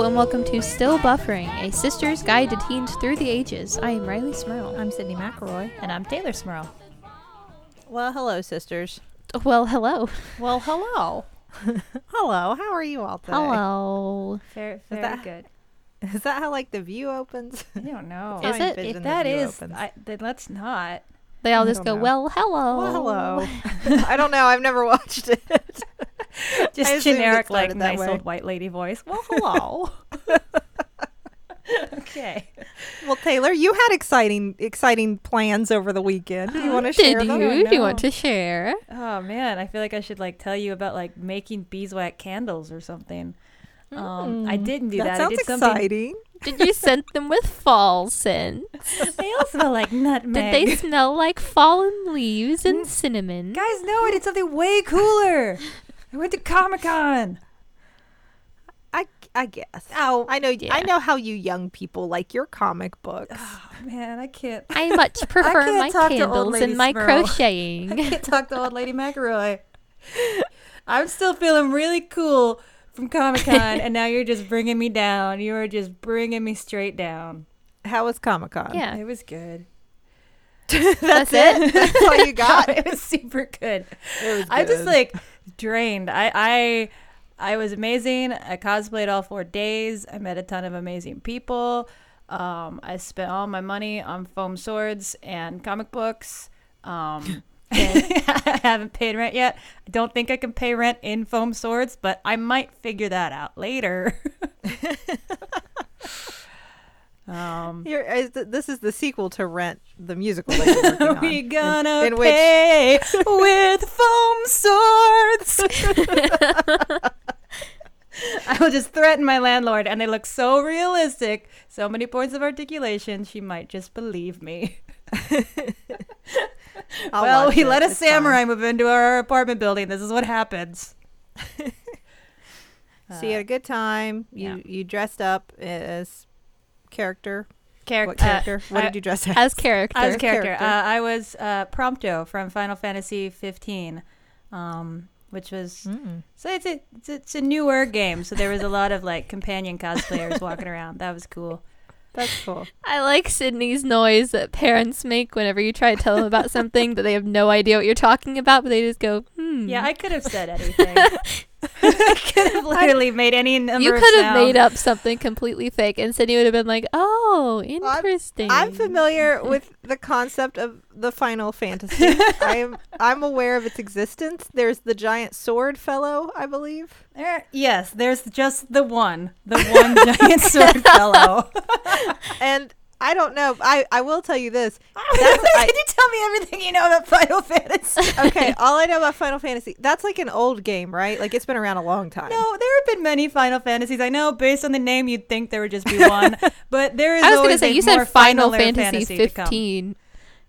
Hello and welcome to Still Buffering, a sister's guide to teens through the ages. I am Riley Smirl. I'm Sydney McElroy. And I'm Taylor Smirl. Well, hello, sisters. Well, hello. Well, hello. Hello. How are you all today? Hello. Very good. Is that how, like, the view opens? I don't know. Is it? If that is, then let's not. They all just go, well, hello. Well, hello. I don't know. I've never watched it. Just generic, like, nice old white lady voice. Well, hello. Okay. Well, Taylor, you had exciting plans over the weekend. Do you want to share them? Do you want to share? Oh, man. I feel like I should, like, tell you about, like, making beeswax candles or something. I didn't do that. That sounds exciting. Did you scent them with fall scents? They all smell like nutmeg. Did they smell like fallen leaves and cinnamon? Guys, no, I did something way cooler. I went to Comic-Con. I guess. Oh, I know. Yeah. I know how you young people like your comic books. Oh, man, I can't. I much prefer my candles and my crocheting. I can't talk to old lady McElroy. I'm still feeling really cool from Comic-Con, and now you're just bringing me down. You are just bringing me straight down. How was Comic-Con? Yeah, it was good. That's it? That's all you got? It was super good. It was good. I just, like, drained. I was amazing. I cosplayed all 4 days. I met a ton of amazing people. I spent all my money on foam swords and comic books. I haven't paid rent yet. I don't think I can pay rent in foam swords, but I might figure that out later. This is the sequel to Rent, the musical that you're working on. We're gonna pay with foam swords. I will just threaten my landlord, and they look so realistic. So many points of articulation, she might just believe me. Well, we let a samurai move into our apartment building. This is what happens. So you had a good time. You dressed up as character. What did you dress as? As character. I was Prompto from Final Fantasy 15, which was so it's a newer game. So there was a lot of, like, companion cosplayers walking around. That was cool. That's cool. I like Sydney's noise that parents make whenever you try to tell them about something that they have no idea what you're talking about, but they just go, Yeah, I could have said anything. I could have literally made any number of sounds. You could have made up something completely fake, and Sydney would have been like, oh, interesting. Well, I'm familiar with the concept of the Final Fantasy. I'm aware of its existence. There's the giant sword fellow, I believe. Yes, there's just the one giant sword fellow. And I don't know. I will tell you this. Can you tell me everything you know about Final Fantasy? Okay, all I know about Final Fantasy, that's like an old game, right? Like, it's been around a long time. No, there have been many Final Fantasies. I know, based on the name, you'd think there would just be one. But there is always more. I was going to say, you said Final Fantasy 15.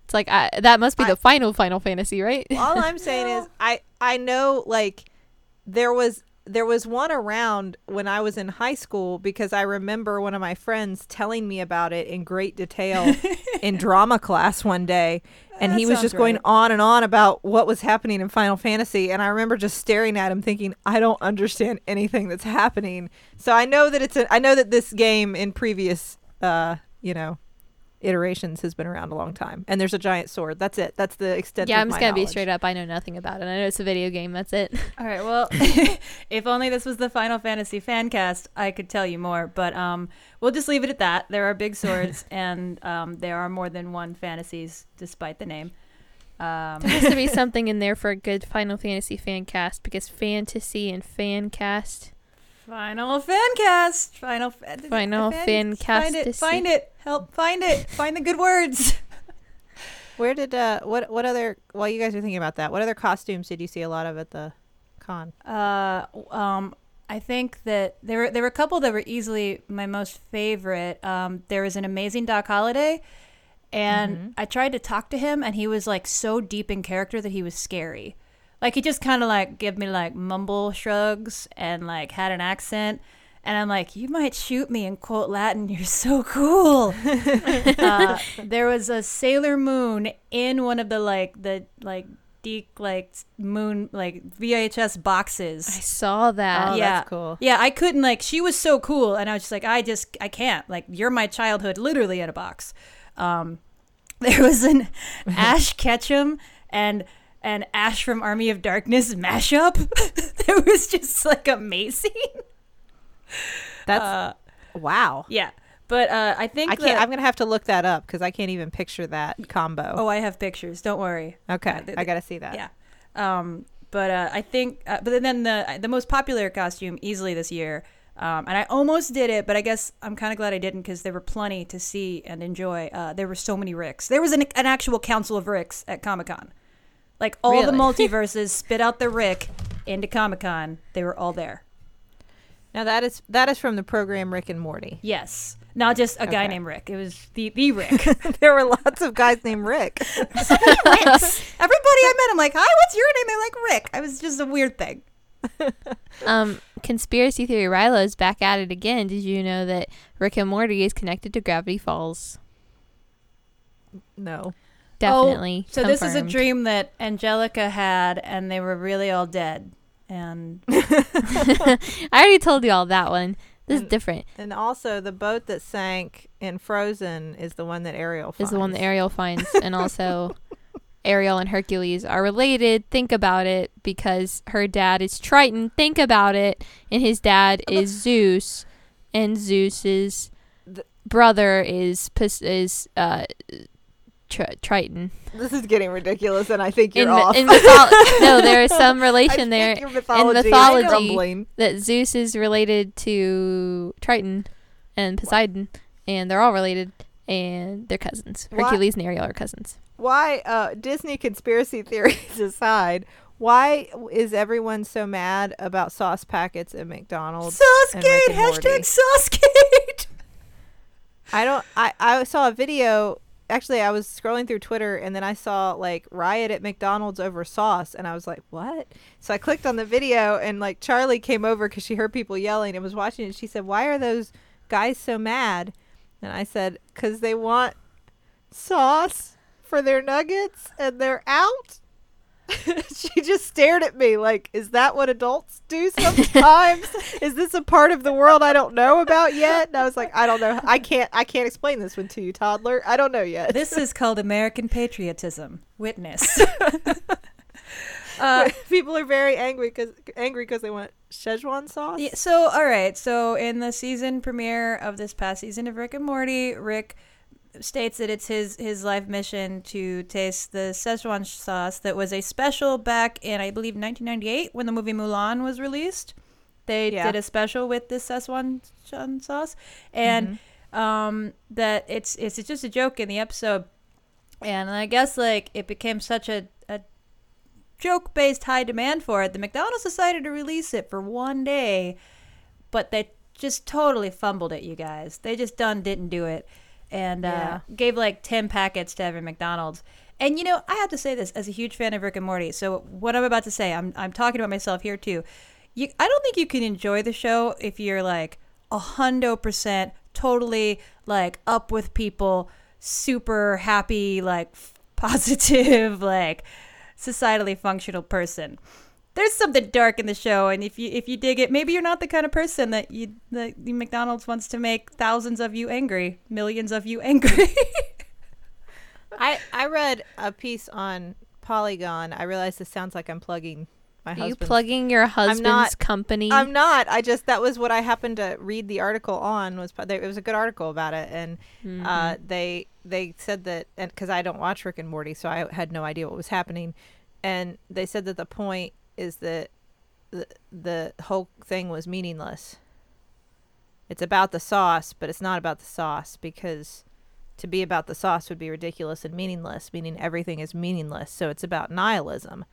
It's like, that must be the Final Fantasy, right? All I'm saying is, I know, like, there was one around when I was in high school, because I remember one of my friends telling me about it in great detail in drama class one day. And he was just going on and on about what was happening in Final Fantasy. And I remember just staring at him thinking, I don't understand anything that's happening. So I know that this game in previous, iterations has been around a long time, and there's a giant sword. That's it. That's the extent of my knowledge. Yeah, I'm just gonna be straight up. I know nothing about it. I know it's a video game. That's it. All right. Well, if only this was the Final Fantasy fan cast, I could tell you more. But we'll just leave it at that. There are big swords, and there are more than one fantasies, despite the name. There has to be something in there for a good Final Fantasy fan cast, because fantasy and fan cast. Final fan cast. Final fan cast. Find it. Help find it. Find the good words. Where did what other, while you guys are thinking about that, what other costumes did you see a lot of at the con? I think that there were a couple that were easily my most favorite. There was an amazing Doc Holliday, and I tried to talk to him, and he was, like, so deep in character that he was scary. Like, he just kind of, like, gave me, like, mumble shrugs and, like, had an accent. And I'm like, you might shoot me in quote Latin. You're so cool. There was a Sailor Moon in one of the, like, antique moon VHS boxes. I saw that. Oh, yeah. That's cool. Yeah, I couldn't she was so cool, and I was just I can't. You're my childhood literally in a box. There was an Ash Ketchum and Ash from Army of Darkness mashup that was just amazing. That's wow. Yeah. But I think I'm going to have to look that up because I can't even picture that combo. Oh, I have pictures. Don't worry. Okay. I got to see that. Yeah. I think but then the most popular costume easily this year, and I almost did it, but I guess I'm kind of glad I didn't because there were plenty to see and enjoy. There were so many Ricks. There was an actual council of Ricks at Comic-Con. All really? The multiverses spit out the Rick into Comic-Con. They were all there. Now that is from the program Rick and Morty. Yes. Not just a guy named Rick. It was the Rick. There were lots of guys named Rick. So many Ricks. Everybody I met, I'm like, hi, what's your name? They're like, Rick. It was just a weird thing. Conspiracy theory Rilo's back at it again. Did you know that Rick and Morty is connected to Gravity Falls? No. Definitely. Oh, so confirmed. This is a dream that Angelica had, and they were really all dead. And I already told you all that one. This is different. And also, the boat that sank in Frozen is the one that Ariel finds. And also, Ariel and Hercules are related. Think about it. Because her dad is Triton. Think about it. And his dad is Zeus. And Zeus's brother is Triton. This is getting ridiculous, and I think you're off. No, there is some relation there. In mythology, that Zeus is related to Triton and Poseidon, and they're all related, and they're cousins. Hercules and Ariel are cousins. Why, Disney conspiracy theories aside, why is everyone so mad about sauce packets at McDonald's? Saucegate! Hashtag Saucegate! I saw a video. Actually, I was scrolling through Twitter, and then I saw riot at McDonald's over sauce, and I was like, what? So I clicked on the video, and Charlie came over because she heard people yelling and was watching it. And she said, why are those guys so mad? And I said, because they want sauce for their nuggets and they're out. She just stared at me is that what adults do sometimes? Is this a part of the world I don't know about yet? And I was like, I don't know. I can't explain this one to you, toddler. I don't know yet. This is called American patriotism. Witness. People are very angry because they want Szechuan sauce. Yeah, so, all right. So in the season premiere of this past season of Rick and Morty, Rick states that it's his life mission to taste the Szechuan sauce that was a special back in, I believe, 1998 when the movie Mulan was released. They did a special with this Szechuan sauce, and that it's just a joke in the episode. And I guess it became such a joke-based high demand for it, the McDonald's decided to release it for one day, but they just totally fumbled it, you guys. They just didn't do it. And gave 10 packets to every McDonald's. And, I have to say this as a huge fan of Rick and Morty. So what I'm about to say, I'm talking about myself here, too. I don't think you can enjoy the show if you're 100% totally up with people, super happy, positive, societally functional person. There's something dark in the show, and if you dig it, maybe you're not the kind of person that the McDonald's wants to make thousands of you angry, millions of you angry. I read a piece on Polygon. I realize this sounds like I'm plugging my husband. Are you plugging your husband's company? I'm not. I just, that was what I happened to read the article on. It was a good article about it, and they said that, because I don't watch Rick and Morty, so I had no idea what was happening, and they said that the point is that the whole thing was meaningless. It's about the sauce, but it's not about the sauce, because to be about the sauce would be ridiculous and meaningless, meaning everything is meaningless. So it's about nihilism.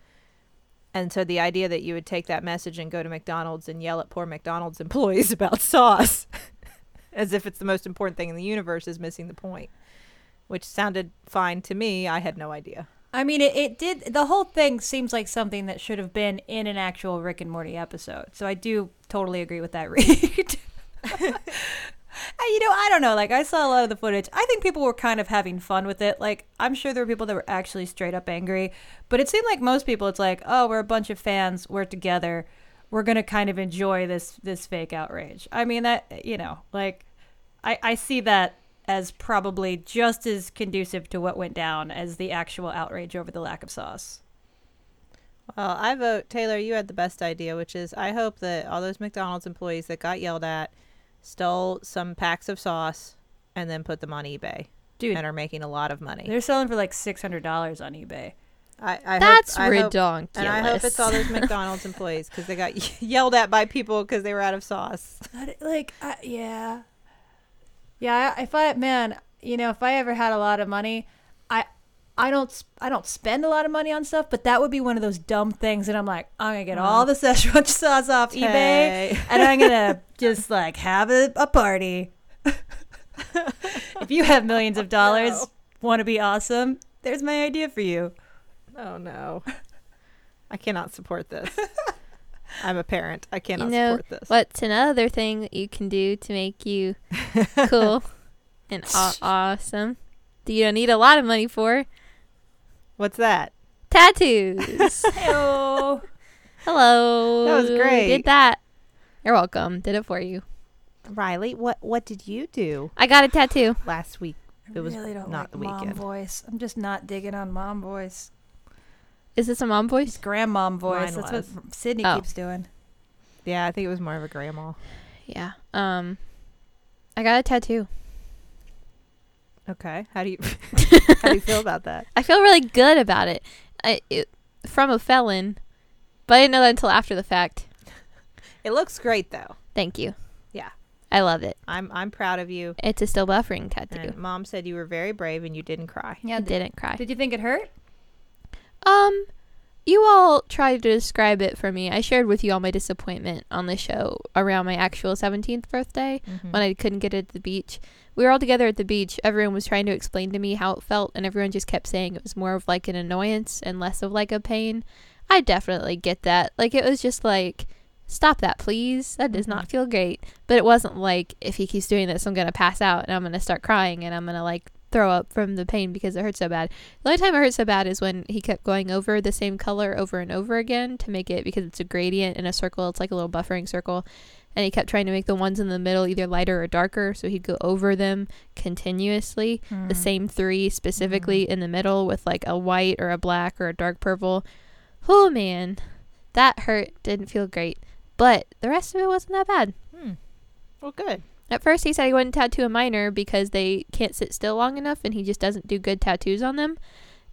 And so the idea that you would take that message and go to McDonald's and yell at poor McDonald's employees about sauce as if it's the most important thing in the universe is missing the point, which sounded fine to me. I had no idea. I mean, it did. The whole thing seems like something that should have been in an actual Rick and Morty episode. So I do totally agree with that read. I I don't know. Like, I saw a lot of the footage. I think people were kind of having fun with it. Like, I'm sure there were people that were actually straight up angry. But it seemed like most people, it's like, oh, we're a bunch of fans. We're together. We're going to kind of enjoy this fake outrage. I mean, that, you know, like, I see that as probably just as conducive to what went down as the actual outrage over the lack of sauce. Well, I vote, Taylor, you had the best idea, which is I hope that all those McDonald's employees that got yelled at stole some packs of sauce and then put them on eBay. Dude, and are making a lot of money. They're selling for like $600 on eBay. That's ridiculous. And I hope it's all those McDonald's employees because they got yelled at by people because they were out of sauce. Like, yeah. Yeah, if I ever had a lot of money, I don't spend a lot of money on stuff, but that would be one of those dumb things that I'm like, I'm going to get all the Szechuan sauce off eBay, and I'm going to just, like, have a party. If you have millions of dollars, want to be awesome, there's my idea for you. Oh, no. I cannot support this. I'm a parent. I cannot support this. What's another thing that you can do to make you cool and awesome that you don't need a lot of money for? What's that? Tattoos. Hello. Hello. That was great. Did that. You're welcome. Did it for you. Riley, what did you do? I got a tattoo. Last week. It was really don't not like the mom weekend. Voice. I'm just not digging on mom voice. Is this a mom voice? It's grandmom voice. Mine That's was. What Sydney keeps doing. Yeah, I think it was more of a grandma. Yeah. I got a tattoo. Okay. How do you feel about that? I feel really good about it. From a felon, but I didn't know that until after the fact. It looks great, though. Thank you. Yeah. I love it. I'm proud of you. It's a still buffering tattoo. And Mom said you were very brave and you didn't cry. Yeah, I didn't cry. Did you think it hurt? You all tried to describe it for me. I shared with you all my disappointment on the show around my actual 17th birthday when I couldn't get it at the beach. We were all together at the beach. Everyone was trying to explain to me how it felt, and everyone just kept saying it was more of like an annoyance and less of like a pain. I definitely get that. Like, it was just like, stop that, please. That does not feel great. But it wasn't like, if he keeps doing this, I'm going to pass out and I'm going to start crying and I'm going to like throw up from the pain because it hurt so bad. The only time it hurt so bad is when he kept going over the same color over and over again to make it, because it's a gradient in a circle, it's like a little buffering circle, and he kept trying to make the ones in the middle either lighter or darker, so he'd go over them continuously, the same three specifically in the middle with like a white or a black or a dark purple. Oh man, that hurt. Didn't feel great, but the rest of it wasn't that bad. Well, good. At first, he said he wouldn't tattoo a minor because they can't sit still long enough and he just doesn't do good tattoos on them.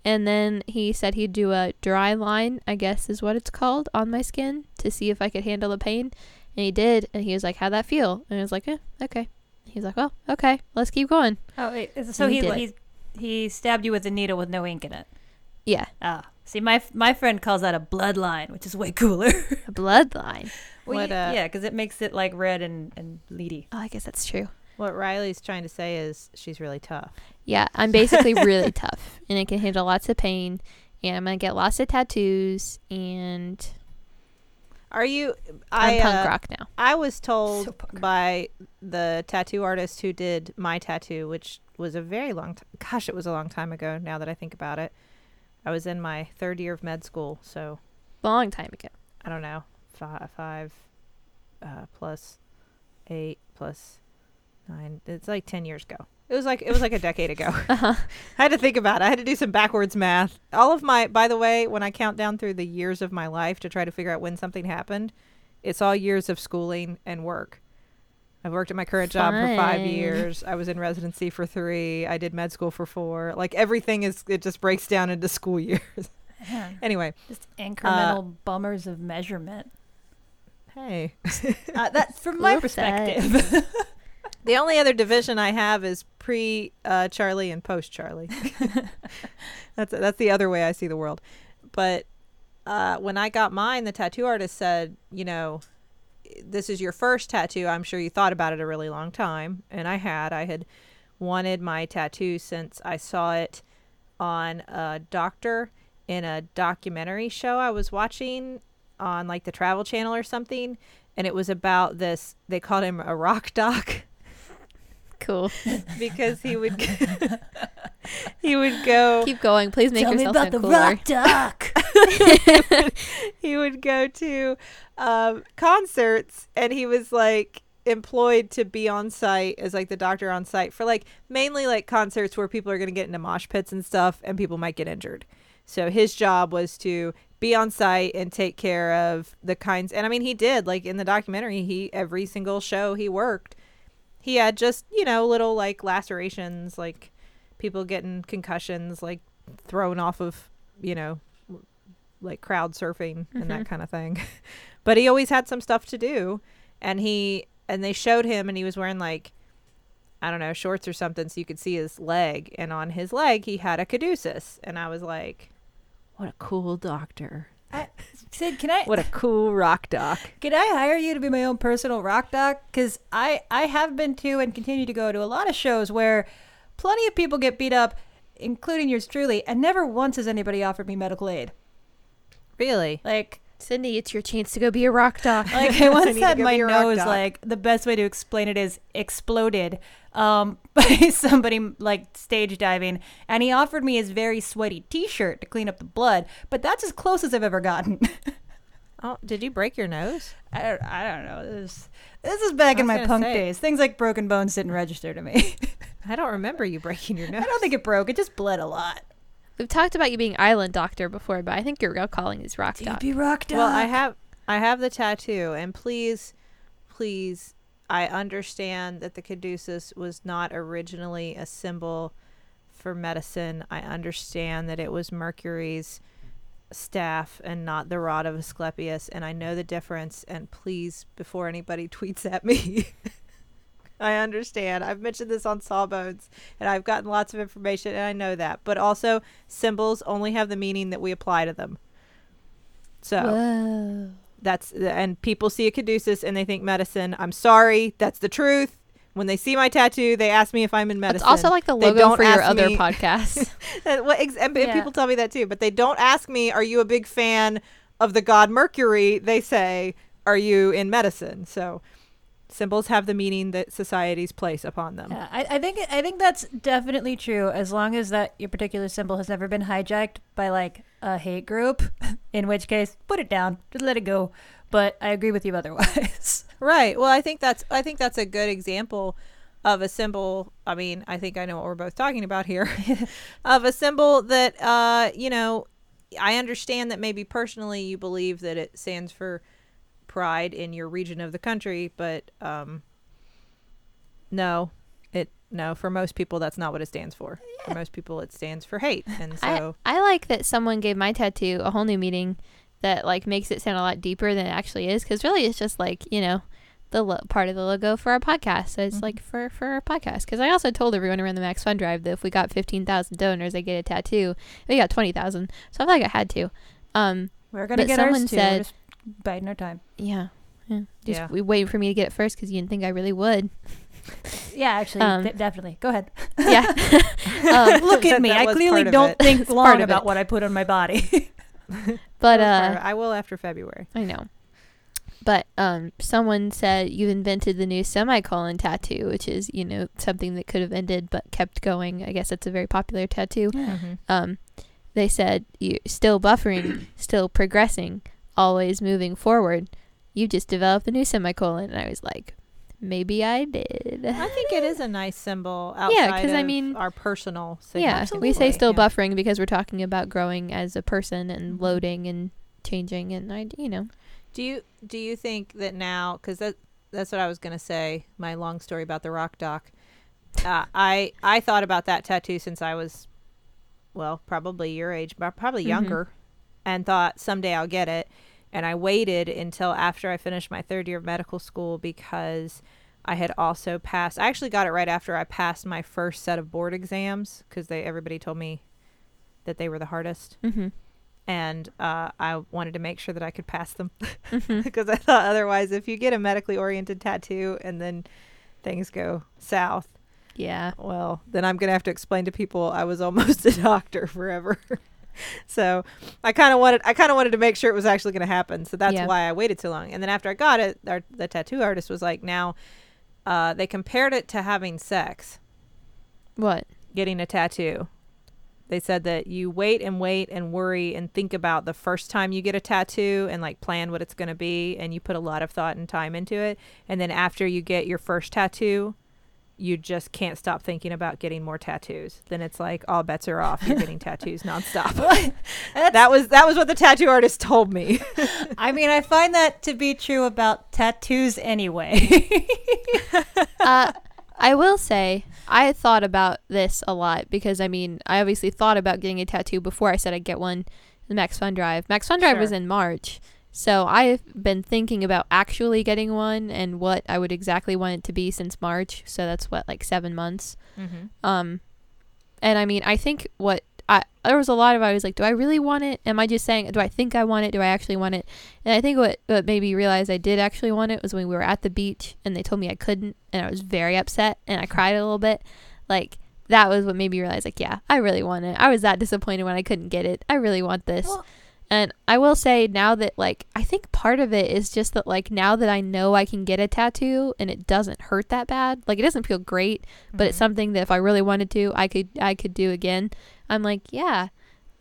And then he said he'd do a dry line, I guess is what it's called, on my skin to see if I could handle the pain. And he did. And he was like, how'd that feel? And I was like, okay. He's like, well, okay, let's keep going. Oh, wait. So he stabbed you with a needle with no ink in it? Yeah. Ah. See, my friend calls that a bloodline, which is way cooler. A bloodline? Well, yeah, because it makes it, like, red and bleedy. Oh, I guess that's true. What Riley's trying to say is she's really tough. Yeah, I'm basically really tough, and I can handle lots of pain, and I'm going to get lots of tattoos, and I'm punk rock now. I was told by the tattoo artist who did my tattoo, which was a very long time. Gosh, it was a long time ago, now that I think about it. I was in my third year of med school, so... Long time ago. I don't know. Five plus 8 plus 9. It's like 10 years ago. It was like a decade ago. I had to think about it. I had to do some backwards math. By the way, when I count down through the years of my life to try to figure out when something happened, it's all years of schooling and work. I've worked at my current job for 5 years. I was in residency for 3. I did med school for 4. Like, everything it just breaks down into school years. Man, anyway. Just incremental bummers of measurement. Hey. That's from my perspective. The only other division I have is pre-Charlie and post-Charlie. That's the other way I see the world. But when I got mine, the tattoo artist said, you know, this is your first tattoo. I'm sure you thought about it a really long time. And I had wanted my tattoo since I saw it on a doctor in a documentary show I was watching on like the Travel Channel or something. And it was about this, they called him a rock doc. cool because he would go. Keep going, please make yourself sound cooler. Tell me about the rock duck. He would go to concerts, and he was like employed to be on site as like the doctor on site for like mainly like concerts where people are going to get into mosh pits and stuff, and people might get injured. So his job was to be on site and take care of the kinds. And I mean, he did, like in the documentary, he every single show he worked, he had just, you know, little like lacerations, like people getting concussions, like thrown off of, you know, like crowd surfing and that kind of thing. But he always had some stuff to do. And they showed him, and he was wearing like, I don't know, shorts or something, so you could see his leg. And on his leg, he had a caduceus. And I was like, what a cool doctor. Sid, can I? What a cool rock doc. Can I hire you to be my own personal rock doc? Because I have been to and continue to go to a lot of shows where plenty of people get beat up, including yours truly, and never once has anybody offered me medical aid. Really? Like, Sydney, it's your chance to go be a rock doc. Like, I once had my nose, like, the best way to explain it is exploded by somebody, like, stage diving. And he offered me his very sweaty T-shirt to clean up the blood. But that's as close as I've ever gotten. Oh, did you break your nose? I don't know. This is back in my punk days. Things like broken bones didn't register to me. I don't remember you breaking your nose. I don't think it broke. It just bled a lot. We've talked about you being island doctor before, but I think your real calling is rock doc. You'd be rock doc. Well, I have the tattoo, and please, I understand that the caduceus was not originally a symbol for medicine. I understand that it was Mercury's staff and not the rod of Asclepius, and I know the difference, and please, before anybody tweets at me... I understand. I've mentioned this on Sawbones, and I've gotten lots of information, and I know that. But also, symbols only have the meaning that we apply to them. So, whoa. And people see a caduceus, and they think medicine. I'm sorry. That's the truth. When they see my tattoo, they ask me if I'm in medicine. It's also like the logo for your other podcast. and people tell me that too, but they don't ask me, are you a big fan of the god Mercury? They say, are you in medicine? So... symbols have the meaning that societies place upon them. Yeah, I think that's definitely true, as long as that your particular symbol has never been hijacked by like a hate group, in which case put it down, just let it go. But I agree with you otherwise. Right. Well, I think that's a good example of a symbol. I mean, I think I know what we're both talking about here. Of a symbol that you know, I understand that maybe personally you believe that it stands for pride in your region of the country, but for most people that's not what it stands for. Yeah. For most people it stands for hate, and so I like that someone gave my tattoo a whole new meaning that like makes it sound a lot deeper than it actually is, because really it's just like, you know, the part of the logo for our podcast, so it's like for our podcast, because I also told everyone around the MaxFun drive that if we got 15,000 donors I get a tattoo. We got 20,000, so I feel like I had to we're gonna get ours too. Said, biding our time. Yeah. We waiting for me to get it first because you didn't think I really would. Yeah, actually, definitely. Go ahead. Yeah. Look at me. I clearly don't think long about what I put on my body. But I will after February. I know. But someone said you invented the new semicolon tattoo, which is, you know, something that could have ended but kept going. I guess that's a very popular tattoo. Mm-hmm. They said you're still buffering, still progressing, always moving forward. You just developed the new semicolon. And I was like, maybe I did. I think it is a nice symbol outside of our personal symbol. Yeah, absolutely. We say still buffering because we're talking about growing as a person and loading and changing. And, you know. Do you think that now, because that's what I was going to say, my long story about the rock doc. I thought about that tattoo since I was, well, probably your age, but probably younger. And thought someday I'll get it. And I waited until after I finished my third year of medical school because I had also passed. I actually got it right after I passed my first set of board exams because everybody told me that they were the hardest. Mm-hmm. And I wanted to make sure that I could pass them because I thought otherwise if you get a medically oriented tattoo and then things go south. Yeah. Well, then I'm going to have to explain to people I was almost a doctor forever. So I kind of wanted to make sure it was actually going to happen. So that's why I waited so long. And then after I got it, the tattoo artist was like, now They compared it to having sex. What? Getting a tattoo. They said that you wait and worry and think about the first time you get a tattoo and like plan what it's going to be. And you put a lot of thought and time into it. And then after you get your first tattoo, you just can't stop thinking about getting more tattoos. Then it's like all bets are off. You're getting tattoos nonstop. That was what the tattoo artist told me. I mean, I find that to be true about tattoos anyway. I will say I thought about this a lot because, I mean, I obviously thought about getting a tattoo before I said I'd get one in the MaxFun Drive. MaxFun Drive was in March. So I've been thinking about actually getting one and what I would exactly want it to be since March. So that's what, like 7 months. Mm-hmm. And I mean, I think what there was a lot of, I was like, do I really want it? Am I just saying, do I think I want it? Do I actually want it? And I think what made me realize I did actually want it was when we were at the beach and they told me I couldn't. And I was very upset and I cried a little bit. Like, that was what made me realize, like, yeah, I really want it. I was that disappointed when I couldn't get it. I really want this. Well, and I will say now that, like, I think part of it is just that, like, now that I know I can get a tattoo and it doesn't hurt that bad, like, it doesn't feel great, mm-hmm. but it's something that if I really wanted to, I could do again. I'm like, yeah,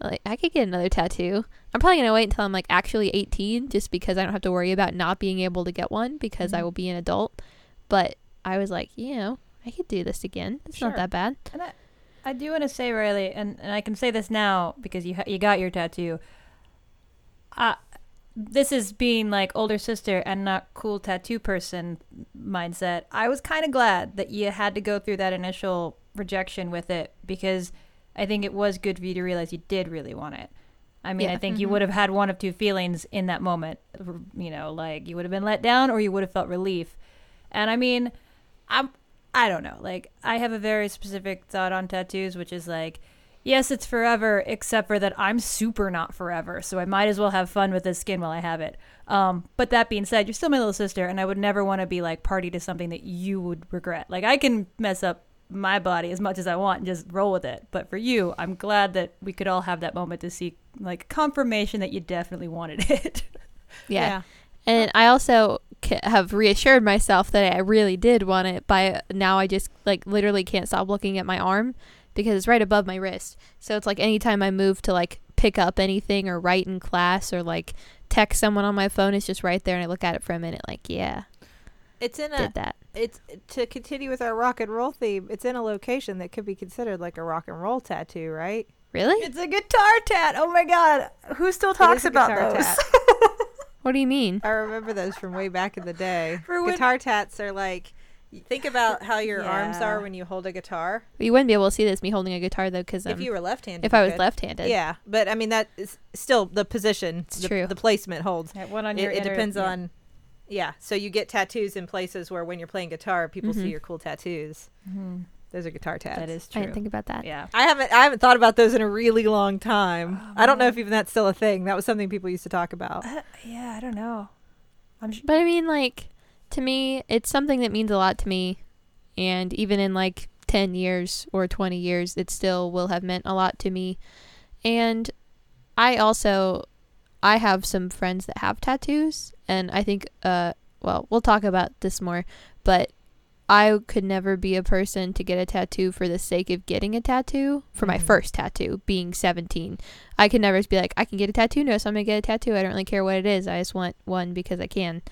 like, I could get another tattoo. I'm probably going to wait until I'm, like, actually 18 just because I don't have to worry about not being able to get one because mm-hmm. I will be an adult. But I was like, you know, I could do this again. It's not that bad. And I do want to say, Riley, and I can say this now because you got your tattoo. This is being like older sister and not cool tattoo person mindset. I was kind of glad that you had to go through that initial rejection with it because I think it was good for you to realize you did really want it. I mean, yeah. I think mm-hmm. you would have had one of two feelings in that moment, you know, like you would have been let down or you would have felt relief. And I mean, I don't know, like I have a very specific thought on tattoos, which is like, yes, it's forever, except for that I'm super not forever, so I might as well have fun with this skin while I have it. But that being said, you're still my little sister, and I would never want to be, like, party to something that you would regret. Like, I can mess up my body as much as I want and just roll with it. But for you, I'm glad that we could all have that moment to see, like, confirmation that you definitely wanted it. Yeah. And I also have reassured myself that I really did want it by now I just, like, literally can't stop looking at my arm. Because it's right above my wrist. So it's like anytime I move to like pick up anything or write in class or like text someone on my phone, it's just right there and I look at it for a minute like, yeah. It's in it's to continue with our rock and roll theme, it's in a location that could be considered like a rock and roll tattoo, right? Really? It's a guitar tat. Oh my god. Who still talks about those? What do you mean? I remember those from way back in the day. Guitar tats are like think about how your arms are when you hold a guitar. You wouldn't be able to see this, me holding a guitar, though, because if you were left-handed. If I was left-handed. Yeah, but, I mean, that is still the position. It's true. The placement holds. Yeah, one on it depends on... Yeah, so you get tattoos in places where when you're playing guitar, people mm-hmm. see your cool tattoos. Mm-hmm. Those are guitar tats. That is true. I didn't think about that. Yeah, I haven't thought about those in a really long time. Oh, I don't know if even that's still a thing. That was something people used to talk about. I don't know. But, I mean, like... To me, it's something that means a lot to me, and even in like 10 years or 20 years, it still will have meant a lot to me. And I have some friends that have tattoos, and I think, well, we'll talk about this more, but I could never be a person to get a tattoo for the sake of getting a tattoo. For my first tattoo, being 17, I could never just be like, I can get a tattoo now, so I'm gonna get a tattoo. I don't really care what it is. I just want one because I can.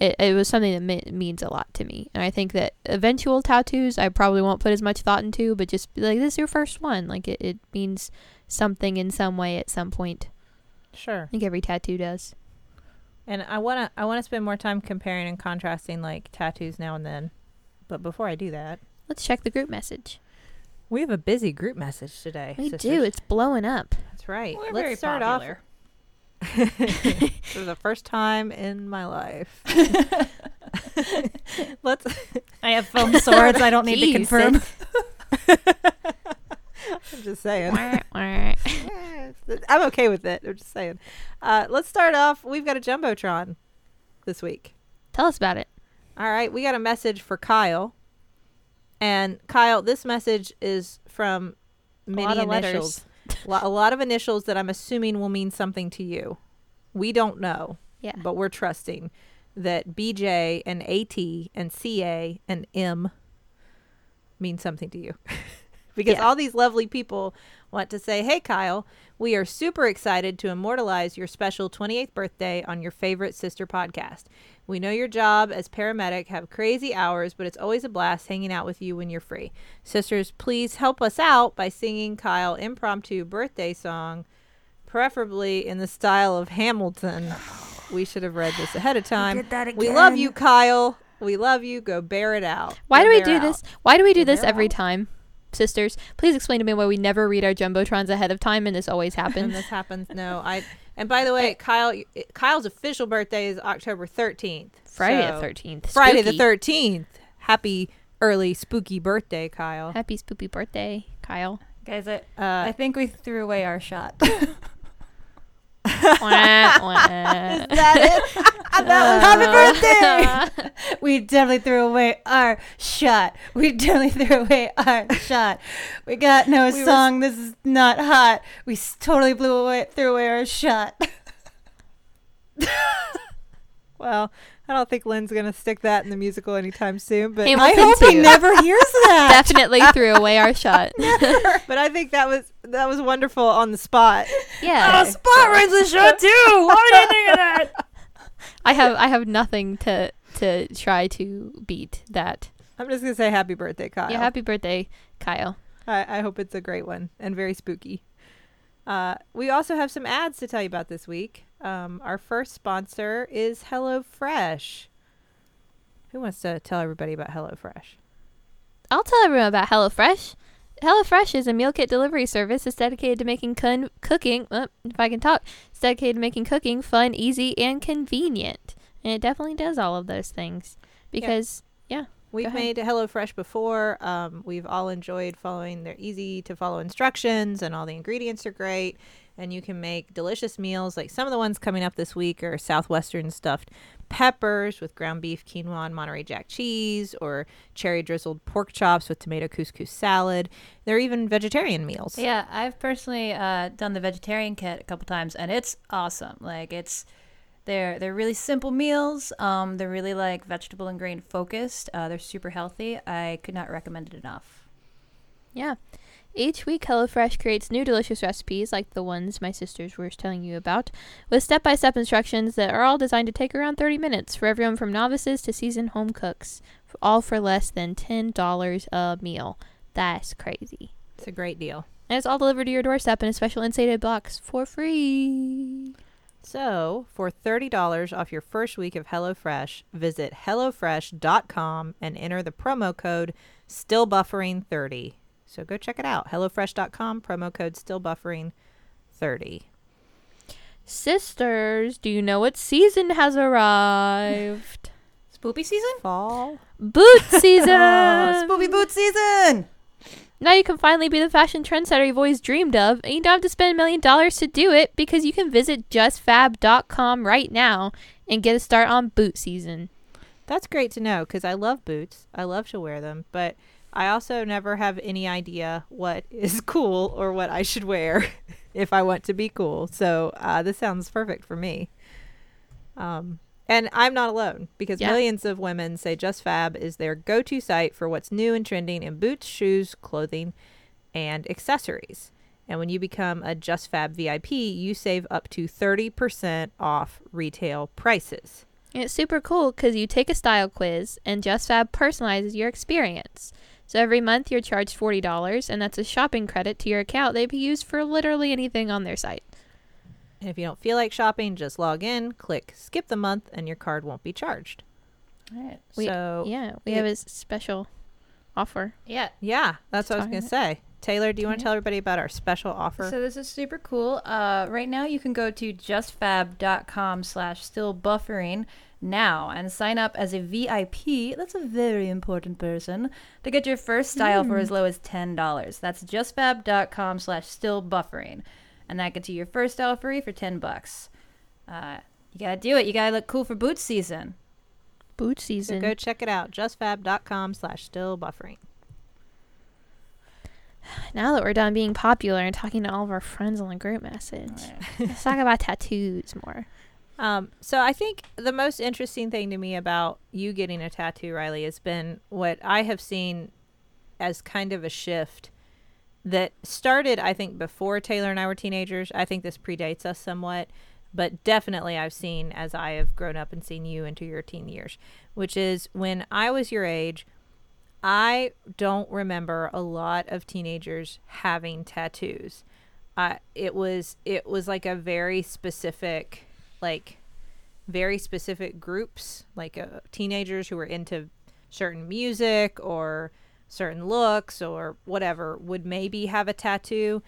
It was something that means a lot to me. And I think that eventual tattoos, I probably won't put as much thought into, but just be like, this is your first one. Like, it means something in some way at some point. Sure. I think every tattoo does. And I wanna spend more time comparing and contrasting, like, tattoos now and then. But before I do that... Let's check the group message. We have a busy group message today. We do. It's blowing up. That's right. We're Let's very start popular. Off... This is the first time in my life. I have foam swords. I don't need to confirm. I'm just saying. I'm okay with it. I'm just saying. Let's start off. We've got a Jumbotron this week. Tell us about it. All right. We got a message for Kyle. And Kyle, this message is from many initials. A lot of initials that I'm assuming will mean something to you. We don't know, but we're trusting. that BJ and AT and CA and M mean something to you. Because all these lovely people want to say, hey, Kyle, we are super excited to immortalize your special 28th birthday on your favorite sister podcast. We know your job as paramedic have crazy hours, but it's always a blast hanging out with you when you're free. Sisters, please help us out by singing Kyle impromptu birthday song, preferably in the style of Hamilton. We should have read this ahead of time. We love you, Kyle. We love you. Go bear it out. Why do we do this every time? Sisters, please explain to me why we never read our jumbotrons ahead of time and this always happens. And this happens. And by the way, Kyle's official birthday is October 13th. Friday the 13th. Spooky. Friday the 13th. Happy early spooky birthday, Kyle. Happy spooky birthday, Kyle. Guys, I think we threw away our shot. Is that it? Happy birthday! We definitely threw away our shot. We got no song. This is not hot. We totally threw away our shot. Well, I don't think Lynn's gonna stick that in the musical anytime soon, but Hamilton I hope too. He never hears that. Definitely threw away our shot. But I think that was wonderful on the spot. Yeah, spot runs the show too. Why did I think of that? I have nothing to try to beat that. I'm just gonna say happy birthday, Kyle. Yeah, happy birthday, Kyle. I hope it's a great one and very spooky. We also have some ads to tell you about this week. Our first sponsor is HelloFresh. Who wants to tell everybody about HelloFresh? I'll tell everyone about HelloFresh. HelloFresh is a meal kit delivery service. It's dedicated to making cooking fun, easy, and convenient. And it definitely does all of those things. Because, yeah. We've made HelloFresh before. We've all enjoyed following their easy-to-follow instructions, and all the ingredients are great. And you can make delicious meals. Like some of the ones coming up this week are Southwestern stuffed peppers with ground beef, quinoa, and Monterey Jack cheese, or cherry drizzled pork chops with tomato couscous salad. They're even vegetarian meals. Yeah, I've personally done the vegetarian kit a couple times, and it's awesome. Like they're really simple meals. They're really like vegetable and grain focused. They're super healthy. I could not recommend it enough. Yeah. Each week, HelloFresh creates new delicious recipes like the ones my sisters were telling you about, with step-by-step instructions that are all designed to take around 30 minutes for everyone from novices to seasoned home cooks, all for less than $10 a meal. That's crazy. It's a great deal. And it's all delivered to your doorstep in a special insulated box for free. So, for $30 off your first week of HelloFresh, visit HelloFresh.com and enter the promo code STILLBUFFERING30. So go check it out. HelloFresh.com, promo code STILLBUFFERING30. Sisters, do you know what season has arrived? Spoopy season? Fall. Boot season! Oh, spoopy boot season! Now you can finally be the fashion trendsetter you've always dreamed of, and you don't have to spend $1 million to do it because you can visit JustFab.com right now and get a start on boot season. That's great to know because I love boots. I love to wear them, but I also never have any idea what is cool or what I should wear if I want to be cool. So this sounds perfect for me. And I'm not alone because millions of women say JustFab is their go-to site for what's new and trending in boots, shoes, clothing, and accessories. And when you become a JustFab VIP, you save up to 30% off retail prices. And it's super cool because you take a style quiz and JustFab personalizes your experience. So every month you're charged $40, and that's a shopping credit to your account that can be used for literally anything on their site. And if you don't feel like shopping, just log in, click skip the month, and your card won't be charged. All right. We have a special offer. Yeah. Yeah, that's what I was going to say. Taylor, do you want to tell everybody about our special offer? So this is super cool. Right now you can go to justfab.com/stillbuffering now and sign up as a VIP. That's a very important person to get your first style for as low as $10. That's justfab.com/stillbuffering. And that gets you your first style free for $10. You got to do it. You got to look cool for boot season. Boot season. So go check it out. justfab.com/stillbuffering. Now that we're done being popular and talking to all of our friends on the group message, let's talk about tattoos more. So I think the most interesting thing to me about you getting a tattoo, Riley, has been what I have seen as kind of a shift that started, I think, before Taylor and I were teenagers. I think this predates us somewhat, but definitely I've seen as I have grown up and seen you into your teen years, which is when I was your age, I don't remember a lot of teenagers having tattoos. It was like a very specific, groups, teenagers who were into certain music or certain looks or whatever would maybe have a tattoo.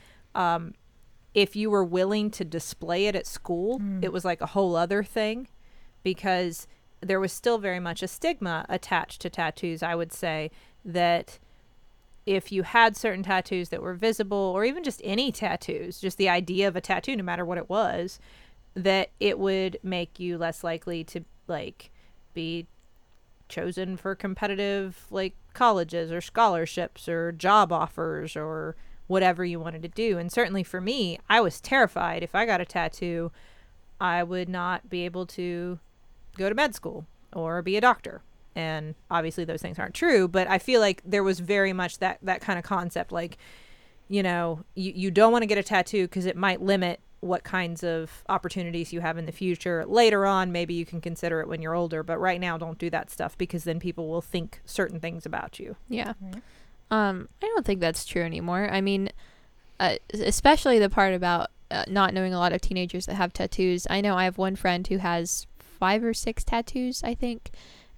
If you were willing to display it at school, it was like a whole other thing because there was still very much a stigma attached to tattoos, I would say, that if you had certain tattoos that were visible, or even just any tattoos, just the idea of a tattoo, no matter what it was, that it would make you less likely to be chosen for competitive colleges or scholarships or job offers or whatever you wanted to do. And certainly for me, I was terrified if I got a tattoo, I would not be able to go to med school or be a doctor. And obviously those things aren't true, but I feel like there was very much that kind of concept. You don't want to get a tattoo because it might limit what kinds of opportunities you have in the future. Later on, maybe you can consider it when you're older, but right now don't do that stuff because then people will think certain things about you. Yeah. Right. I don't think that's true anymore. I mean, especially the part about not knowing a lot of teenagers that have tattoos. I know I have one friend who has 5 or 6 tattoos, I think.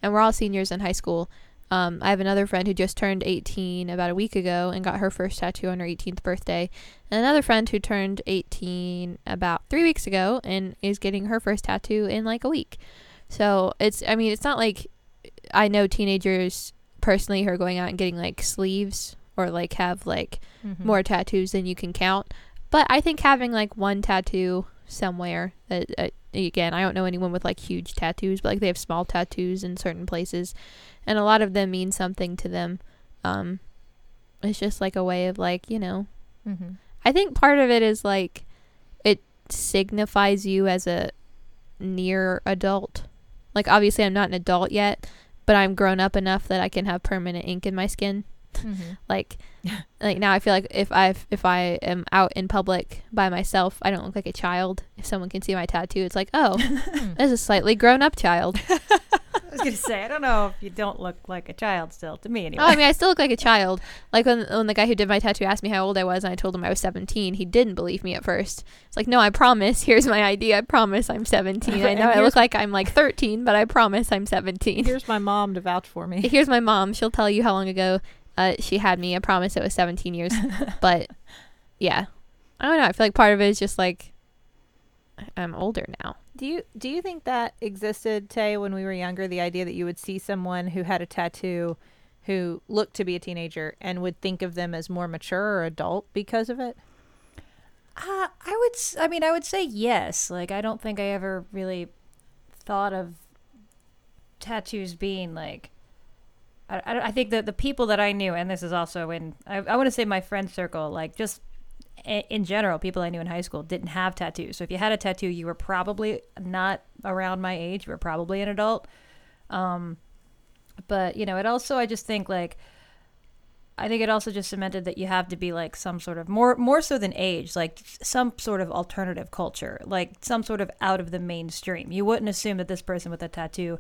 And we're all seniors in high school. I have another friend who just turned 18 about a week ago and got her first tattoo on her 18th birthday. And another friend who turned 18 about 3 weeks ago and is getting her first tattoo in a week. So it's not like I know teenagers personally who are going out and getting sleeves or have more tattoos than you can count. But I think having one tattoo somewhere that again, I don't know anyone with huge tattoos, but they have small tattoos in certain places, and a lot of them mean something to them. It's just a way of I think part of it is it signifies you as a near adult. Obviously I'm not an adult yet, but I'm grown up enough that I can have permanent ink in my skin. Mm-hmm. Now I feel if I am out in public by myself, I don't look like a child. If someone can see my tattoo, it's there's a slightly grown up child. I was gonna say, I don't know if you don't look like a child still, to me anyway. Oh, I mean, I still look like a child. When the guy who did my tattoo asked me how old I was and I told him I was 17, he didn't believe me at first. It's no, I promise, here's my ID, I promise I'm 17. I know I look like I'm 13, but I promise I'm 17. Here's my mom to vouch for me. Here's my mom, she'll tell you how long ago she had me. I promise it was 17 years. But yeah, I don't know. I feel part of it is just I'm older now. Do you think that existed, Tay, when we were younger, the idea that you would see someone who had a tattoo who looked to be a teenager and would think of them as more mature or adult because of it? I would say yes. I don't think I ever really thought of tattoos being I think that the people that I knew, and this is also in, I want to say my friend circle, in general, people I knew in high school didn't have tattoos. So if you had a tattoo, you were probably not around my age. You were probably an adult. But, it also, I just think, I think it also just cemented that you have to be some sort of more so than age, some sort of alternative culture, some sort of out of the mainstream. You wouldn't assume that this person with a tattoo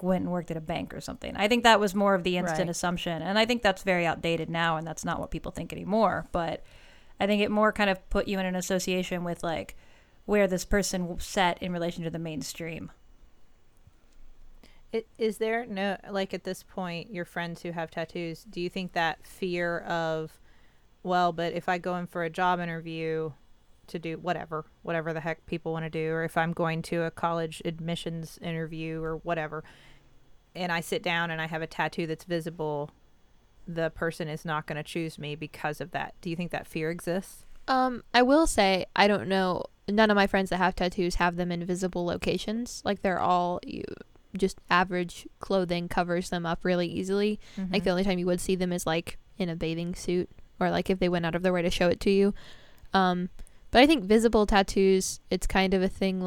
went and worked at a bank or something. I think that was more of the instant assumption. And I think that's very outdated now, and that's not what people think anymore. But I think it more kind of put you in an association with where this person sat in relation to the mainstream. Is there no, at this point, your friends who have tattoos, do you think that fear of, but if I go in for a job interview to do whatever the heck people want to do, or if I'm going to a college admissions interview or whatever, and I sit down and I have a tattoo that's visible, the person is not going to choose me because of that. Do you think that fear exists? I will say, I don't know, none of my friends that have tattoos have them in visible locations. They're all... just average clothing covers them up really easily. Mm-hmm. The only time you would see them is in a bathing suit or if they went out of their way to show it to you. But I think visible tattoos, it's kind of a thing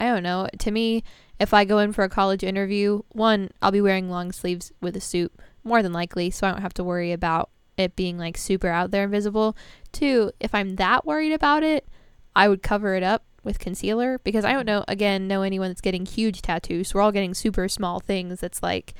I don't know. To me, if I go in for a college interview, one, I'll be wearing long sleeves with a suit more than likely, so I don't have to worry about it being like super out there and visible. Two, if I'm that worried about it, I would cover it up with concealer, because I don't know, again, know anyone that's getting huge tattoos. So we're all getting super small things that's like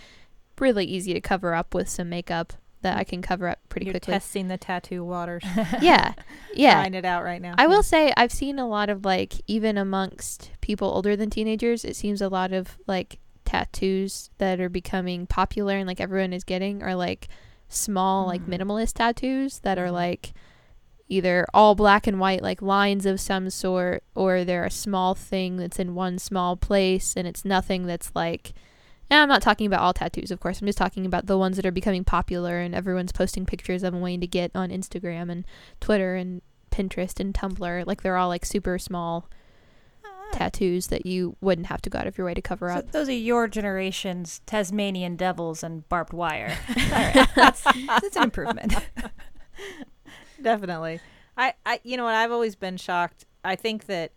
really easy to cover up with some makeup that I can cover up pretty quickly. You're testing the tattoo waters. Yeah. Find it out right now. I will say I've seen a lot of like, even amongst people older than teenagers, it seems a lot of like tattoos that are becoming popular and like everyone is getting are like small, like minimalist tattoos that are like either all black and white, like lines of some sort, or they're a small thing that's in one small place, and it's nothing that's like... And I'm not talking about all tattoos, of course. I'm just talking about the ones that are becoming popular and everyone's posting pictures of them waiting to get on Instagram and Twitter and Pinterest and Tumblr. Like, they're all, like, super small tattoos that you wouldn't have to go out of your way to cover up. Those are your generation's Tasmanian devils and barbed wire. Right. That's an improvement. Definitely. I you know what? I've always been shocked. I think that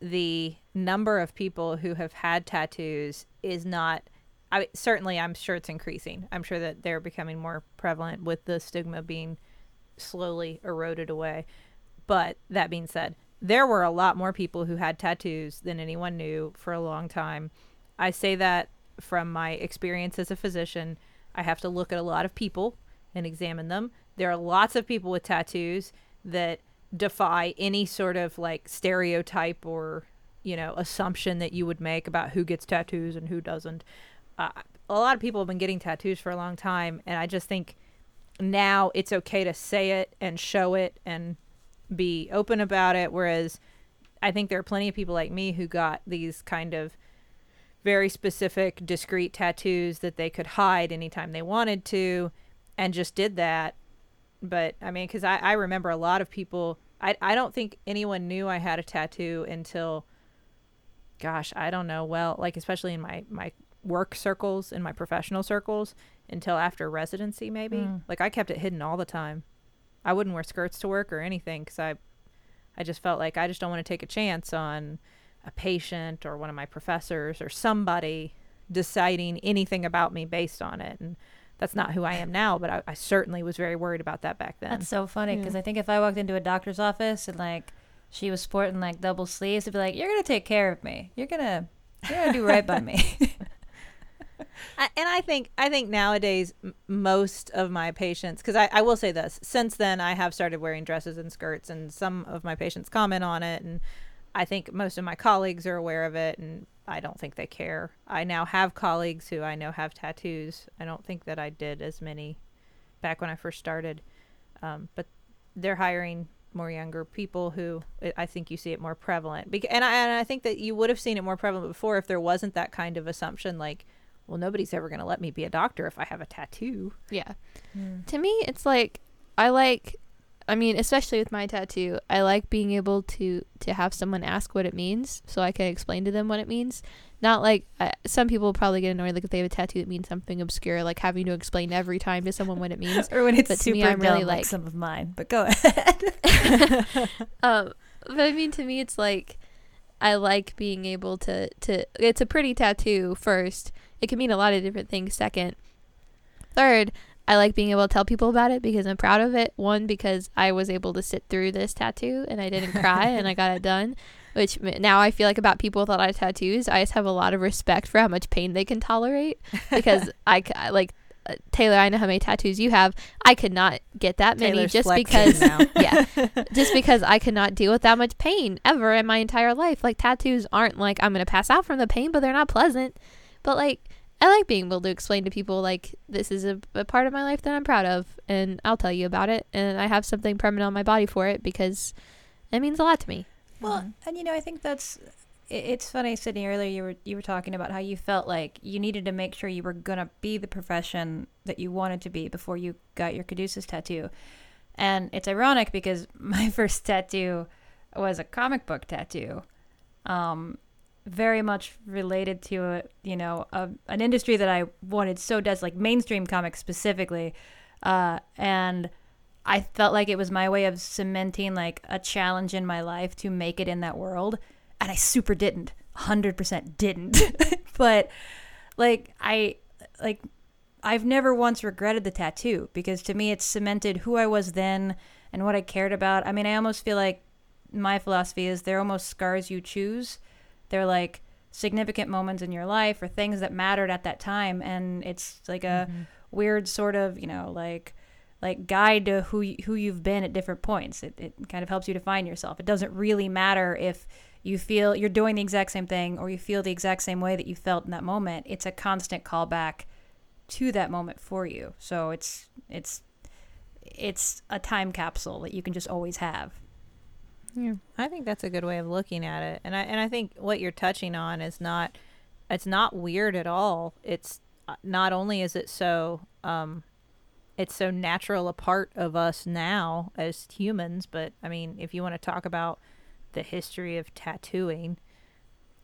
the number of people who have had tattoos is not... certainly, I'm sure it's increasing. I'm sure that they're becoming more prevalent with the stigma being slowly eroded away. But that being said, there were a lot more people who had tattoos than anyone knew for a long time. I say that from my experience as a physician. I have to look at a lot of people and examine them. There are lots of people with tattoos that defy any sort of like stereotype or, you know, assumption that you would make about who gets tattoos and who doesn't. A lot of people have been getting tattoos for a long time, and I just think now it's okay to say it and show it and be open about it, whereas I think there are plenty of people like me who got these kind of very specific, discreet tattoos that they could hide anytime they wanted to and just did that. But, I mean, because I remember a lot of people... I don't think anyone knew I had a tattoo until, gosh, I don't know. Well, like, especially in my work circles, in my professional circles, until after residency, maybe. Like, I kept it hidden all the time. I wouldn't wear skirts to work or anything because I just felt like I just don't want to take a chance on a patient or one of my professors or somebody deciding anything about me based on it. And that's not who I am now, but I certainly was very worried about that back then. That's so funny because I think if I walked into a doctor's office and like she was sporting like double sleeves, it'd be like, "You're gonna take care of me. You're gonna do right by me." I think nowadays most of my patients, because I will say this, since then I have started wearing dresses and skirts, and some of my patients comment on it, and I think most of my colleagues are aware of it, and I don't think they care. I now have colleagues who I know have tattoos. I don't think that I did as many back when I first started. But they're hiring more younger people who I think you see it more prevalent. And I think that you would have seen it more prevalent before if there wasn't that kind of assumption like, well, nobody's ever going to let me be a doctor if I have a tattoo. Yeah. To me, it's like, especially with my tattoo, I like being able to have someone ask what it means so I can explain to them what it means. Not like some people probably get annoyed like if they have a tattoo that means something obscure, like having to explain every time to someone what it means. Or when it's but super to me, I'm dumb, really like some of mine, but go ahead. But I mean, to me, it's like I like being able to it's a pretty tattoo first. It can mean a lot of different things second. Third, I like being able to tell people about it because I'm proud of it. One, because I was able to sit through this tattoo and I didn't cry and I got it done, which now I feel like about people with a lot of tattoos, I just have a lot of respect for how much pain they can tolerate because I like, Taylor, I know how many tattoos you have. I could not get that many Taylor's just because, just because I could not deal with that much pain ever in my entire life. Like tattoos aren't like I'm going to pass out from the pain, but they're not pleasant. But like, I like being able to explain to people, like, this is a part of my life that I'm proud of, and I'll tell you about it, and I have something permanent on my body for it, because it means a lot to me. Well, and, you know, I think that's, it's funny, Sydney, earlier you were talking about how you felt like you needed to make sure you were going to be the profession that you wanted to be before you got your caduceus tattoo. And it's ironic, because my first tattoo was a comic book tattoo, very much related to an industry that I wanted so does like mainstream comics specifically, and I felt like it was my way of cementing like a challenge in my life to make it in that world. and I super didn't. 100% didn't. But like I've never once regretted the tattoo, because to me it's cemented who I was then and what I cared about. I mean, I almost feel like my philosophy is they're almost scars you choose. They're like significant moments in your life or things that mattered at that time, and it's like a weird sort of, you know, like guide to who you've been at different points. It kind of helps you define yourself. It doesn't really matter if you feel you're doing the exact same thing or you feel the exact same way that you felt in that moment. It's a constant callback to that moment for you. So it's a time capsule that you can just always have. Yeah, I think that's a good way of looking at it. And I think what you're touching on is not, it's not weird at all. It's not only is it so, it's so natural a part of us now as humans, but I mean, if you want to talk about the history of tattooing,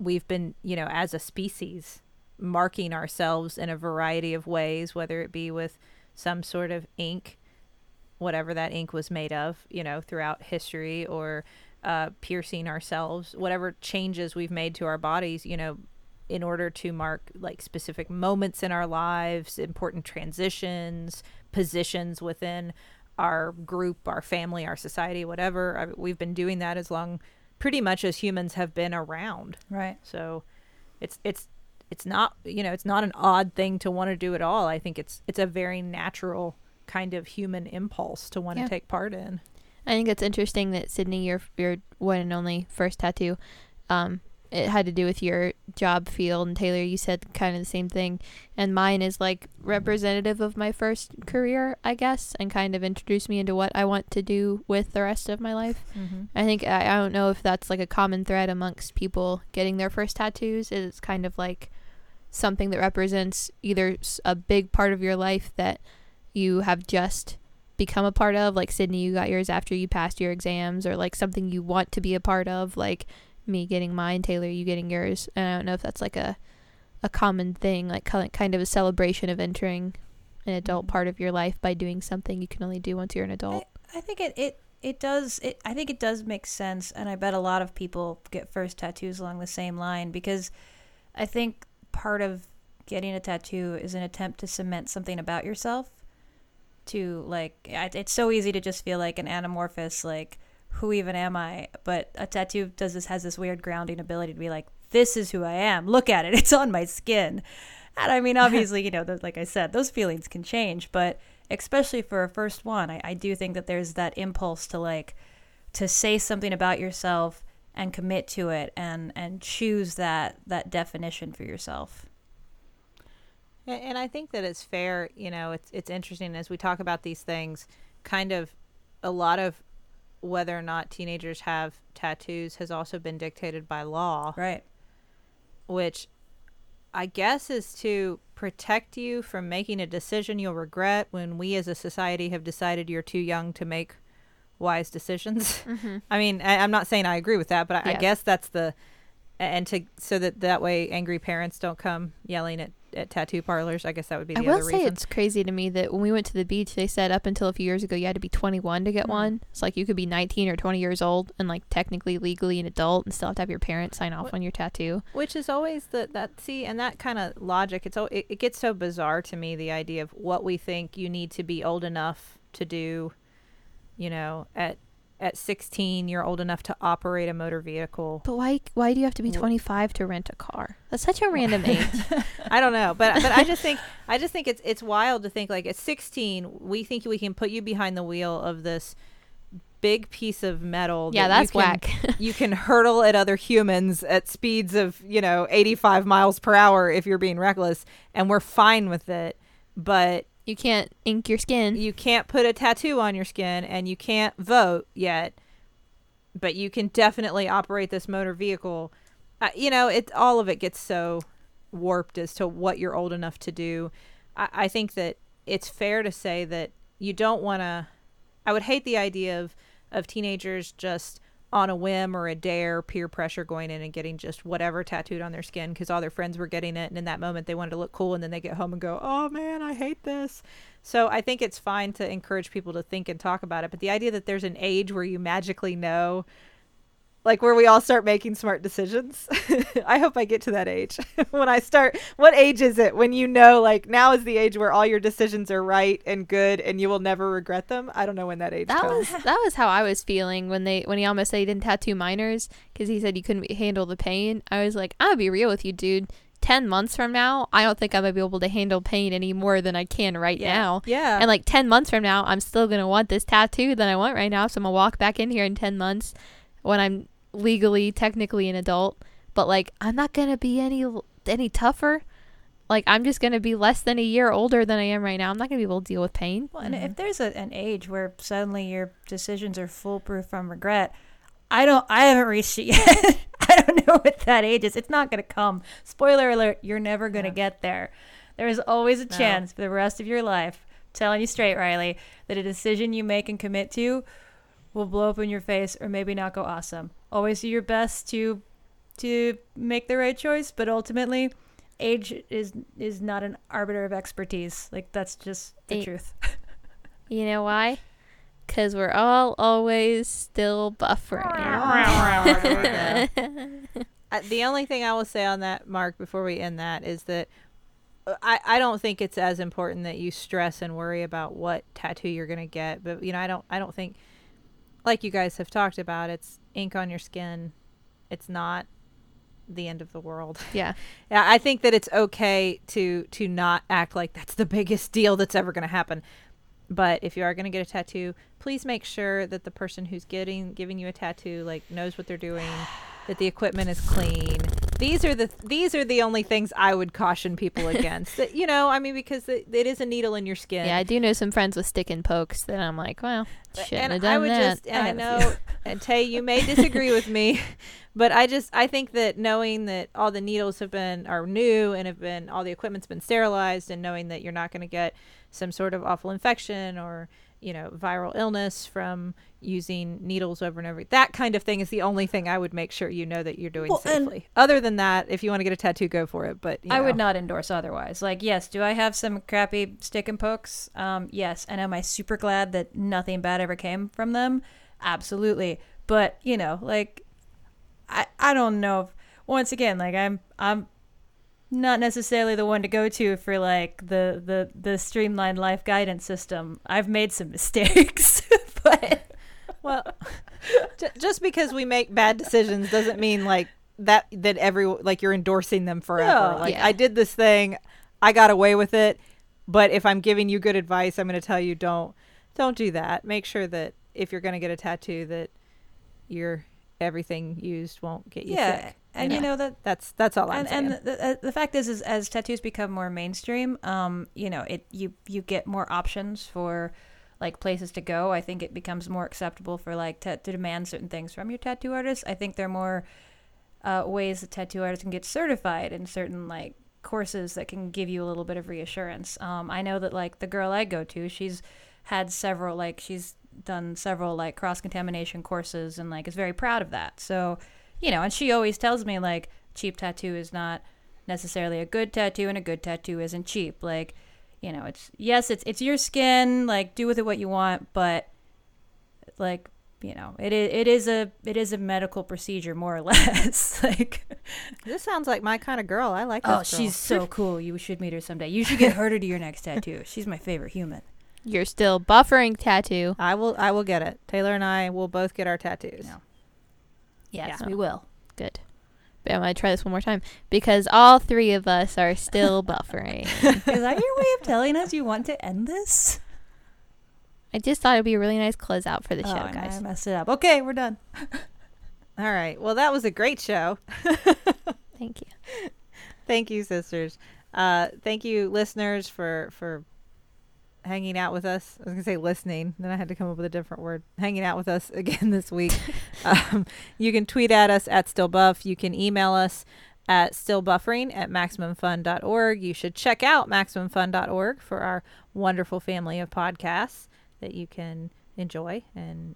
we've been, you know, as a species, marking ourselves in a variety of ways, whether it be with some sort of ink, whatever that ink was made of, you know, throughout history, or piercing ourselves, whatever changes we've made to our bodies, you know, in order to mark like specific moments in our lives, important transitions, positions within our group, our family, our society, whatever. I mean, we've been doing that as long, pretty much as humans have been around. Right. So it's not, you know, it's not an odd thing to want to do at all. I think it's a very natural kind of human impulse to want to take part in. I think it's interesting that, Sydney, your one and only first tattoo, it had to do with your job field, and Taylor, you said kind of the same thing, and mine is like representative of my first career, I guess, and kind of introduced me into what I want to do with the rest of my life. I think I don't know if that's like a common thread amongst people getting their first tattoos. It's kind of like something that represents either a big part of your life that you have just become a part of, like Sydney, you got yours after you passed your exams, or like something you want to be a part of, like me getting mine, Taylor, you getting yours. And I don't know if that's like a common thing, like kind of a celebration of entering an adult part of your life by doing something you can only do once you're an adult. I think it does make sense, and I bet a lot of people get first tattoos along the same line, because I think part of getting a tattoo is an attempt to cement something about yourself. To like, it's so easy to just feel like an anamorphous, like, who even am I? But a tattoo has this weird grounding ability to be like, this is who I am. Look at it. It's on my skin. And I mean, obviously, you know, like I said, those feelings can change. But especially for a first one, I do think that there's that impulse to like, to say something about yourself and commit to it and choose that definition for yourself. And I think that it's fair, you know, it's interesting as we talk about these things, kind of a lot of whether or not teenagers have tattoos has also been dictated by law. Right. Which I guess is to protect you from making a decision you'll regret when we as a society have decided you're too young to make wise decisions. I mean, I'm not saying I agree with that, but I guess that's the... And so that way angry parents don't come yelling at tattoo parlors. I guess that would be the other reason. I will say it's crazy to me that when we went to the beach, they said up until a few years ago, you had to be 21 to get one. It's like you could be 19 or 20 years old and like technically legally an adult and still have to have your parents sign off on your tattoo. Which is always that kind of logic. It gets so bizarre to me, the idea of what we think you need to be old enough to do, you know, at 16 you're old enough to operate a motor vehicle, but why do you have to be 25 to rent a car? That's such a random age. I don't know, but I just think it's wild to think like at 16 we think we can put you behind the wheel of this big piece of metal that's whack. You can hurtle at other humans at speeds of, you know, 85 miles per hour if you're being reckless, and we're fine with it, but you can't ink your skin. You can't put a tattoo on your skin, and you can't vote yet, but you can definitely operate this motor vehicle. You know, all of it gets so warped as to what you're old enough to do. I think that it's fair to say that you don't want to... I would hate the idea of teenagers just on a whim or a dare, peer pressure, going in and getting just whatever tattooed on their skin because all their friends were getting it, and in that moment they wanted to look cool, and then they get home and go, oh man, I hate this. So I think it's fine to encourage people to think and talk about it, but the idea that there's an age where you magically know like where we all start making smart decisions. I hope I get to that age. When I start, what age is it when you know, like, now is the age where all your decisions are right and good and you will never regret them? I don't know when that age comes. That was how I was feeling when he almost said he didn't tattoo minors because he said you couldn't handle the pain. I was like, I'll be real with you, dude. 10 months from now, I don't think I'm going to be able to handle pain any more than I can right now. Yeah. And like 10 months from now, I'm still going to want this tattoo that I want right now. So I'm going to walk back in here in 10 months when I'm legally, technically an adult. But like, I'm not going to be any tougher. Like, I'm just going to be less than a year older than I am right now. I'm not going to be able to deal with pain. Well, and if there's an age where suddenly your decisions are foolproof from regret, I haven't reached it yet. I don't know what that age is. It's not going to come. Spoiler alert, you're never going to get there. There is always a chance for the rest of your life, I'm telling you straight, Riley, that a decision you make and commit to will blow up in your face or maybe not go awesome. Always do your best to make the right choice, but ultimately, age is not an arbiter of expertise. Like, that's just the truth. You know why? Because we're all always still buffering. The only thing I will say on that, Mark, before we end that, is that I don't think it's as important that you stress and worry about what tattoo you're going to get. But, you know, I don't think, like you guys have talked about, it's ink on your skin. It's not the end of the world. Yeah. I think that it's okay to not act like that's the biggest deal that's ever going to happen. But if you are going to get a tattoo, please make sure that the person who's giving you a tattoo, like, knows what they're doing, that the equipment is clean. These are the only things I would caution people against. You know, I mean, because it is a needle in your skin. Yeah, I do know some friends with stick and pokes that I'm like, well, shouldn't have done that. I know, and Tay, you may disagree with me, but I think that knowing that all the needles are new and all the equipment's been sterilized, and knowing that you're not going to get some sort of awful infection or, you know, viral illness from using needles over and over. That kind of thing is the only thing I would make sure you know that you're doing safely. Other than that, if you want to get a tattoo, go for it. But I would not endorse otherwise. Like, yes, do I have some crappy stick and pokes? Yes. And am I super glad that nothing bad ever came from them? Absolutely. But, you know, like, I don't know. Once again, like, I'm not necessarily the one to go to for, like, the streamlined life guidance system. I've made some mistakes, but just because we make bad decisions doesn't mean, like, that everyone, like, you're endorsing them forever. No. Like, I did this thing, I got away with it, but if I'm giving you good advice, I'm going to tell you don't do that. Make sure that if you're going to get a tattoo, that your everything used won't get you sick. And you know that's all I'm saying. And the fact is as tattoos become more mainstream, you know, you get more options for, like, places to go. I think it becomes more acceptable for, like, to demand certain things from your tattoo artist. I think there are more ways that tattoo artists can get certified in certain, like, courses that can give you a little bit of reassurance. I know that, like, the girl I go to, she's done several, like, cross-contamination courses and, like, is very proud of that. So, you know, and she always tells me, like, cheap tattoo is not necessarily a good tattoo, and a good tattoo isn't cheap. Like, you know, it's your skin, like, do with it what you want, but, like, you know, it is a medical procedure, more or less. Like, this sounds like my kind of girl. I like this girl. Oh, she's so cool. You should meet her someday. You should get her to do your next tattoo. She's my favorite human. You're still buffering tattoo. I will get it. Taylor and I will both get our tattoos. No. Yes, we will. Good. But I'm going to try this one more time because all three of us are still buffering. Is that your way of telling us you want to end this? I just thought it would be a really nice closeout for the show, guys. I messed it up. Okay, we're done. All right. Well, that was a great show. Thank you. Thank you, sisters. Thank you, listeners, for hanging out with us. I was gonna say listening, then I had to come up with a different word. Hanging out with us again this week. You can tweet at us at stillbuff. You can email us at stillbuffering@maximumfun.org. You should check out maximumfun.org for our wonderful family of podcasts that you can enjoy and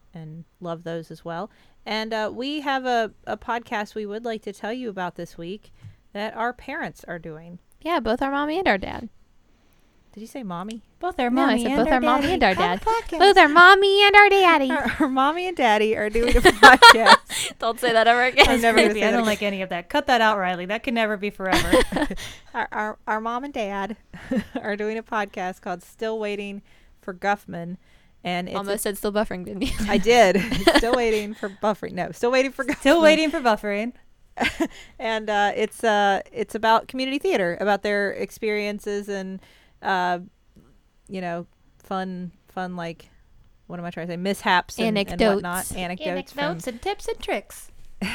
love those as well. And we have a podcast we would like to tell you about this week that our parents are doing. Yeah, both our mom and our dad. Did you say mommy? Both our mommy and our dad. Both our mommy and our daddy. Our mommy and daddy are doing a podcast. Don't say that ever again. I don't like any of that. Cut that out, Riley. That can never be forever. Our mom and dad are doing a podcast called Still Waiting for Guffman. And it's almost said still buffering, didn't you? I did. Still waiting for buffering. No, still waiting for Guffman. Still waiting for buffering. And it's about community theater, about their experiences and you know, fun like, what am I trying to say? Mishaps and whatnot. Anecdotes and tips and tricks.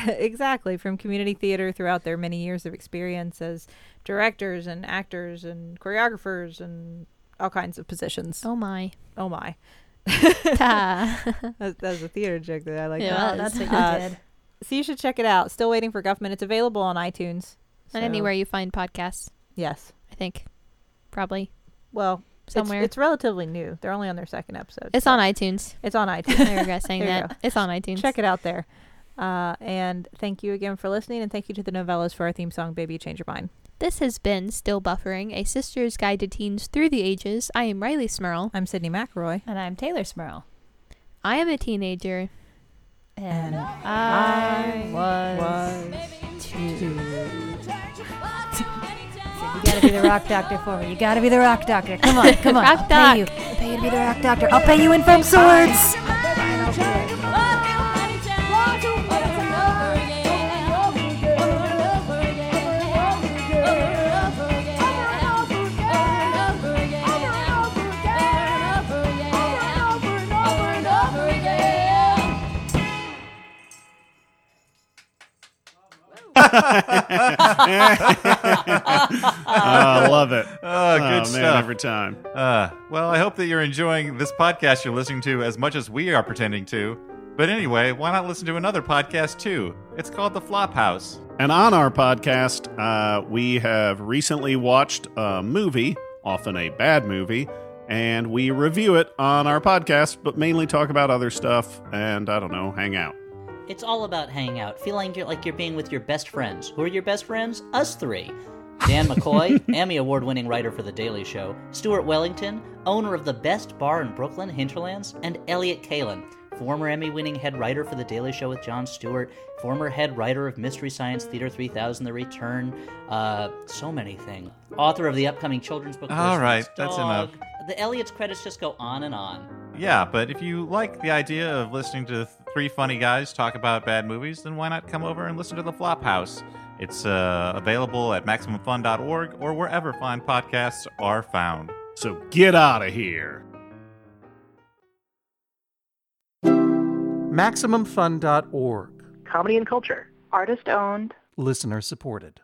Exactly, from community theater throughout their many years of experience as directors and actors and choreographers and all kinds of positions. Oh my! That was a theater joke that I like. Yeah, that's what you did. So you should check it out. Still Waiting for Guffman. It's available on iTunes and anywhere you find podcasts. Yes, I think probably. Well, somewhere it's relatively new. They're only on their second episode. It's on iTunes. It's on iTunes. I regret saying that. It's on iTunes. Check it out there. And thank you again for listening. And thank you to the Novellas for our theme song, Baby Change Your Mind. This has been Still Buffering, a sister's guide to teens through the ages. I am Riley Smirl. I'm Sydney McElroy. And I'm Taylor Smirl. I am a teenager. And I was two. You gotta be the rock doctor for me. You gotta be the rock doctor. Come on. Rock I'll pay you. I'll pay you to be the rock doctor. I'll pay you in foam swords. I love it. Good stuff, man, every time. Well, I hope that you're enjoying this podcast you're listening to as much as we are pretending to. But anyway, why not listen to another podcast too? It's called The Flop House. And on our podcast, we have recently watched a movie, often a bad movie, and we review it on our podcast, but mainly talk about other stuff and, I don't know, hang out. It's all about hanging out, feeling like you're being with your best friends. Who are your best friends? Us three. Dan McCoy, Emmy award-winning writer for The Daily Show, Stuart Wellington, owner of the best bar in Brooklyn, Hinterlands, and Elliot Kalin, former Emmy-winning head writer for The Daily Show with Jon Stewart, former head writer of Mystery Science Theater 3000, The Return, so many things. Author of the upcoming children's book. All right, that's enough. The Elliot's credits just go on and on. Yeah, but if you like the idea of listening to three funny guys talk about bad movies, then why not come over and listen to The Flop House? It's available at MaximumFun.org or wherever fine podcasts are found. So get out of here. MaximumFun.org. Comedy and culture. Artist owned. Listener supported.